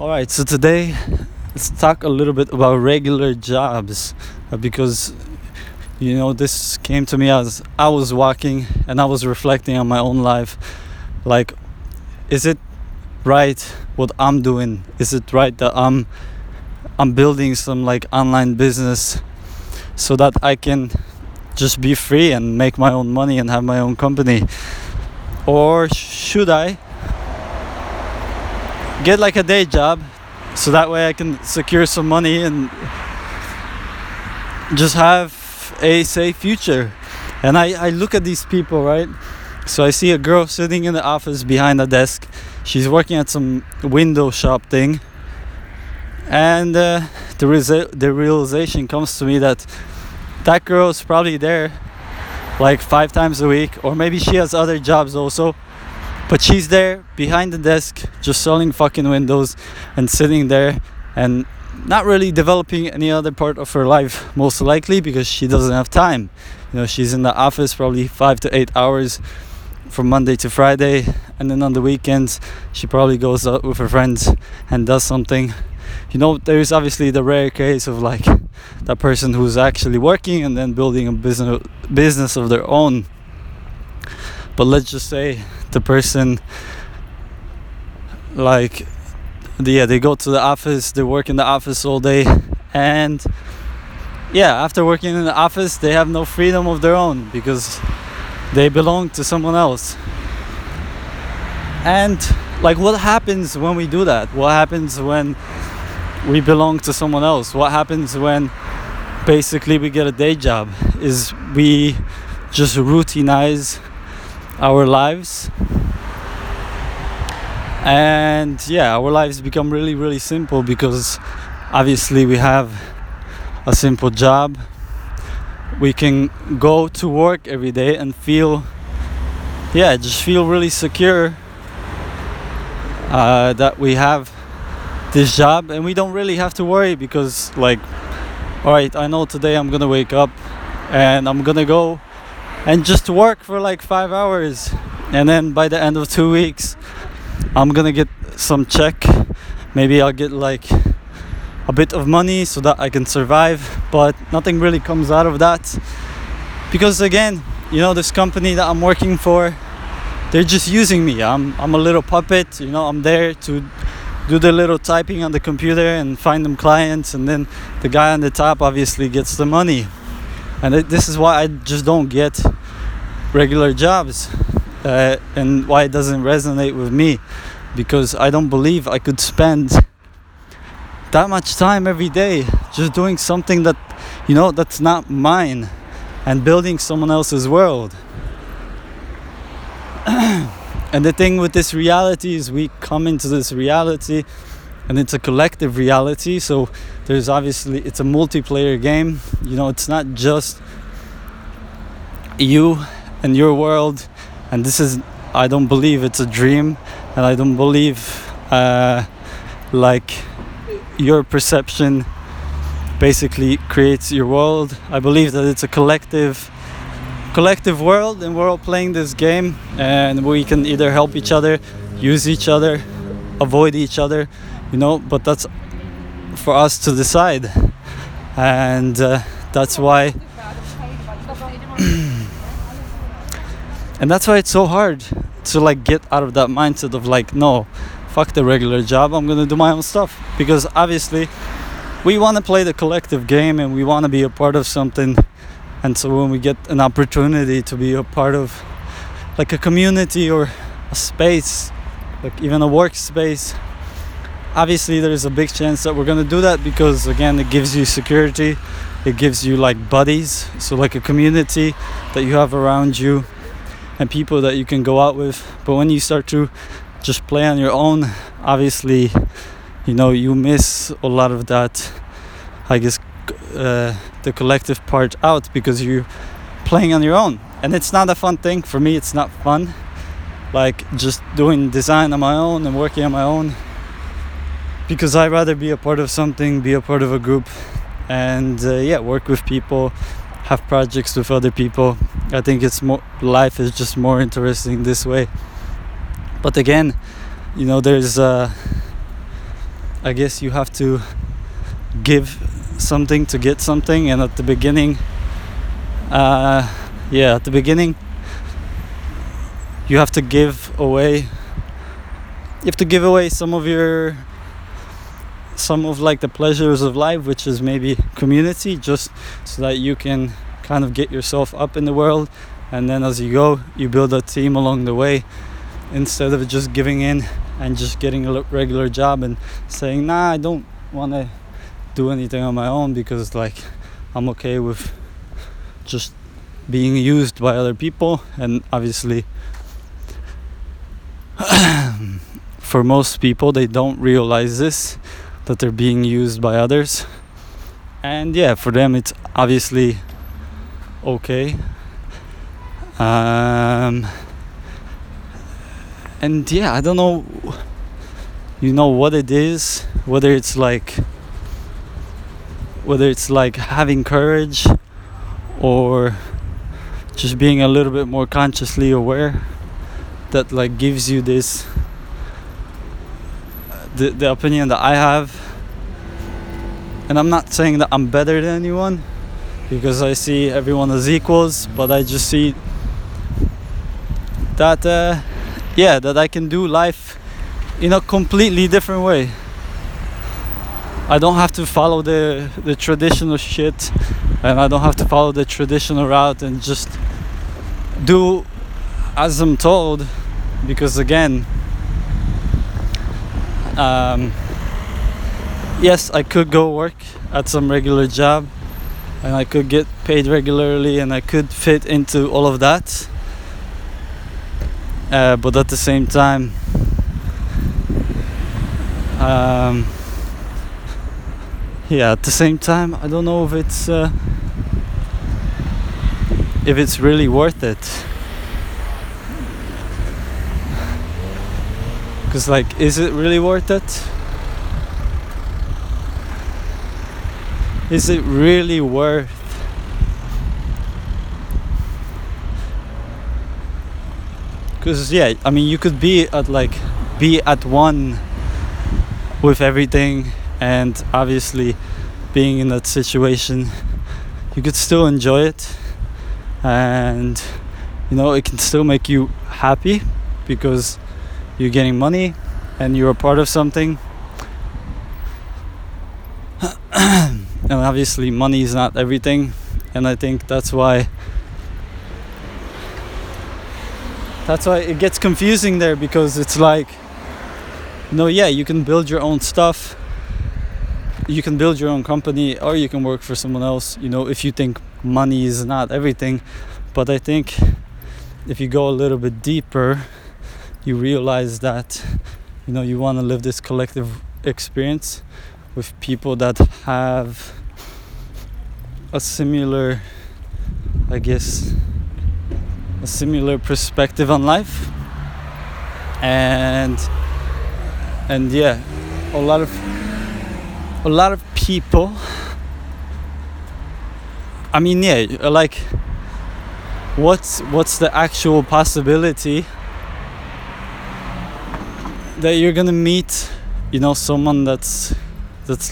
Alright, so today let's talk a little bit about regular jobs, because you know, this came to me as I was walking and I was reflecting on my own life. Like, is it right what I'm doing? Is it right that I'm building some like online business so that I can just be free and make my own money and have my own company? Or should I get like a day job so that way I can secure some money and just have a safe future? And I look at these people, right? So I see a girl sitting in the office behind a desk. She's working at some window shop thing, and the realization comes to me that that girl is probably there like 5 times a week, or maybe she has other jobs also, but she's there behind the desk just selling fucking windows and sitting there and not really developing any other part of her life, most likely because she doesn't have time. You know, she's in the office probably 5 to 8 hours from Monday to Friday, and then on the weekends she probably goes out with her friends and does something. You know, there is obviously the rare case of like that person who's actually working and then building a business of their own. But let's just say the person, like, yeah, they go to the office, they work in the office all day, and yeah, after working in the office they have no freedom of their own because they belong to someone else. And like, what happens when we do that? What happens when we belong to someone else? What happens when basically we get a day job? Is we just routinize our lives. And yeah, our lives become really, really simple because obviously we have a simple job. We can go to work every day and feel really secure that we have this job, and we don't really have to worry because, like, all right, I know today I'm gonna wake up and I'm gonna go and just work for like 5 hours, and then by the end of 2 weeks I'm gonna get some check. Maybe I'll get like a bit of money so that I can survive, but nothing really comes out of that because, again, you know, this company that I'm working for, they're just using me. I'm a little puppet, you know. I'm there to do the little typing on the computer and find them clients, and then the guy on the top obviously gets the money. And this is why I just don't get regular jobs. And why it doesn't resonate with me, because I don't believe I could spend that much time every day just doing something that, you know, that's not mine and building someone else's world. And the thing with this reality is we come into this reality and it's a collective reality, so there's obviously, it's a multiplayer game. You know, it's not just you and your world. And this is, I don't believe it's a dream, and I don't believe like your perception basically creates your world. I believe that it's a collective world, and we're all playing this game, and we can either help each other, use each other, avoid each other, you know, but that's for us to decide. And that's why and that's why it's so hard to like get out of that mindset of like, no, fuck the regular job, I'm gonna do my own stuff. Because obviously we want to play the collective game and we want to be a part of something. And so when we get an opportunity to be a part of like a community or a space, like even a workspace, obviously there's a big chance that we're gonna do that because, again, it gives you security, it gives you like buddies, so like a community that you have around you and people that you can go out with. But when you start to just play on your own, obviously, you know, you miss a lot of that, I guess, the collective part out because you're playing on your own. And it's not a fun thing. For me, it's not fun. Like, just doing design on my own and working on my own, because I'd rather be a part of something, be a part of a group, and yeah, work with people, have projects with other people. I think it's more, life is just more interesting this way. But again, you know, there's I guess you have to give something to get something, and at the beginning you have to give away some of your like the pleasures of life, which is maybe community, just so that you can kind of get yourself up in the world. And then as you go, you build a team along the way, instead of just giving in and just getting a regular job and saying, nah, I don't want to do anything on my own, because like I'm okay with just being used by other people. And obviously for most people, they don't realize this, that they're being used by others. And yeah, for them it's obviously okay. And yeah, I don't know, what it is, whether it's like having courage or just being a little bit more consciously aware, that like gives you this, the opinion that I have. And I'm not saying that I'm better than anyone, because I see everyone as equals, but I just see that that I can do life in a completely different way. I don't have to follow the traditional shit, and I don't have to follow the traditional route and just do as I'm told, because again, yes, I could go work at some regular job and I could get paid regularly and I could fit into all of that. But at the same time, I don't know if it's really worth it. Because like, is it really worth it? Is it really worth Because yeah, I mean, you could be at one with everything, and obviously being in that situation, you could still enjoy it, and it can still make you happy because you're getting money and you're a part of something. And obviously money is not everything, and I think that's why it gets confusing there, because it's like, you can build your own stuff, you can build your own company, or you can work for someone else, if you think money is not everything. But I think if you go a little bit deeper, you realize that, you want to live this collective experience with people that have a similar, similar perspective on life, and yeah, a lot of people, I mean, yeah, like what's the actual possibility that you're gonna meet someone that's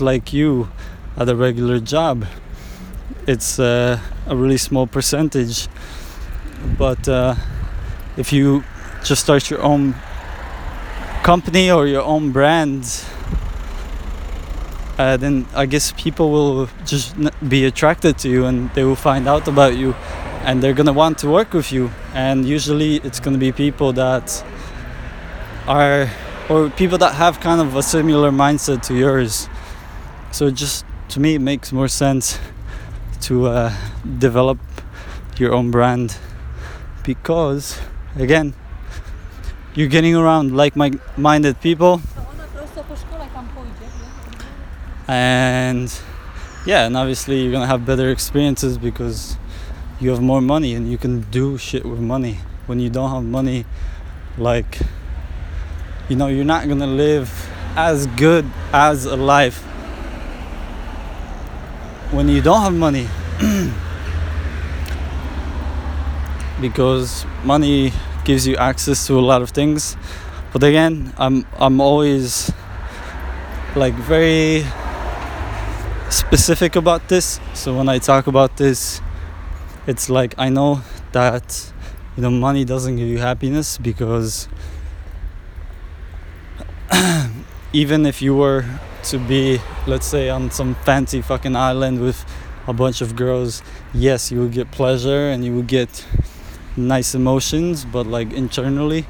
like you at a regular job? It's a really small percentage. But if you just start your own company or your own brand, then I guess people will just be attracted to you, and they will find out about you, and they're gonna want to work with you. And usually it's gonna be people that have kind of a similar mindset to yours. So just, to me, it makes more sense to develop your own brand. Because, again, you're getting around like-minded people, and obviously you're gonna have better experiences because you have more money and you can do shit with money. When you don't have money, you're not gonna live as good as a life when you don't have money. Because money gives you access to a lot of things. But again, I'm always like very specific about this. So when I talk about this, it's like I know that, you know, money doesn't give you happiness, because even if you were to be, let's say, on some fancy fucking island with a bunch of girls, yes, you will get pleasure and you will get nice emotions, but like internally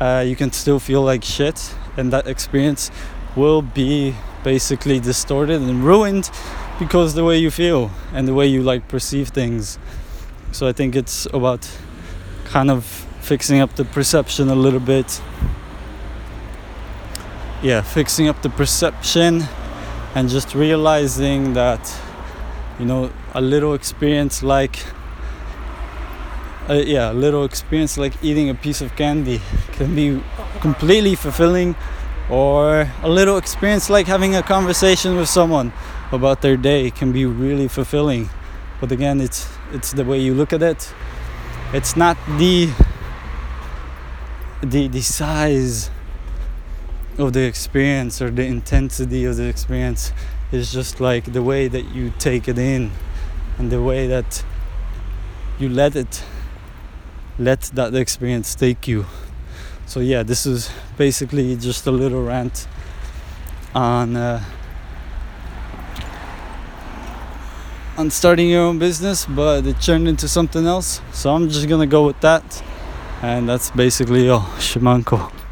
you can still feel like shit, and that experience will be basically distorted and ruined because the way you feel and the way you like perceive things. So I think it's about kind of fixing up the perception a little bit. Yeah, fixing up the perception and just realizing that, you know, a little experience like eating a piece of candy can be completely fulfilling, or a little experience like having a conversation with someone about their day can be really fulfilling. But again, it's the way you look at it. It's not the size of the experience or the intensity of the experience. It's just like the way that you take it in and the way that you let that experience take you. So yeah, this is basically just a little rant on starting your own business, but it turned into something else, so I'm just gonna go with that, and that's basically all. Szymanko.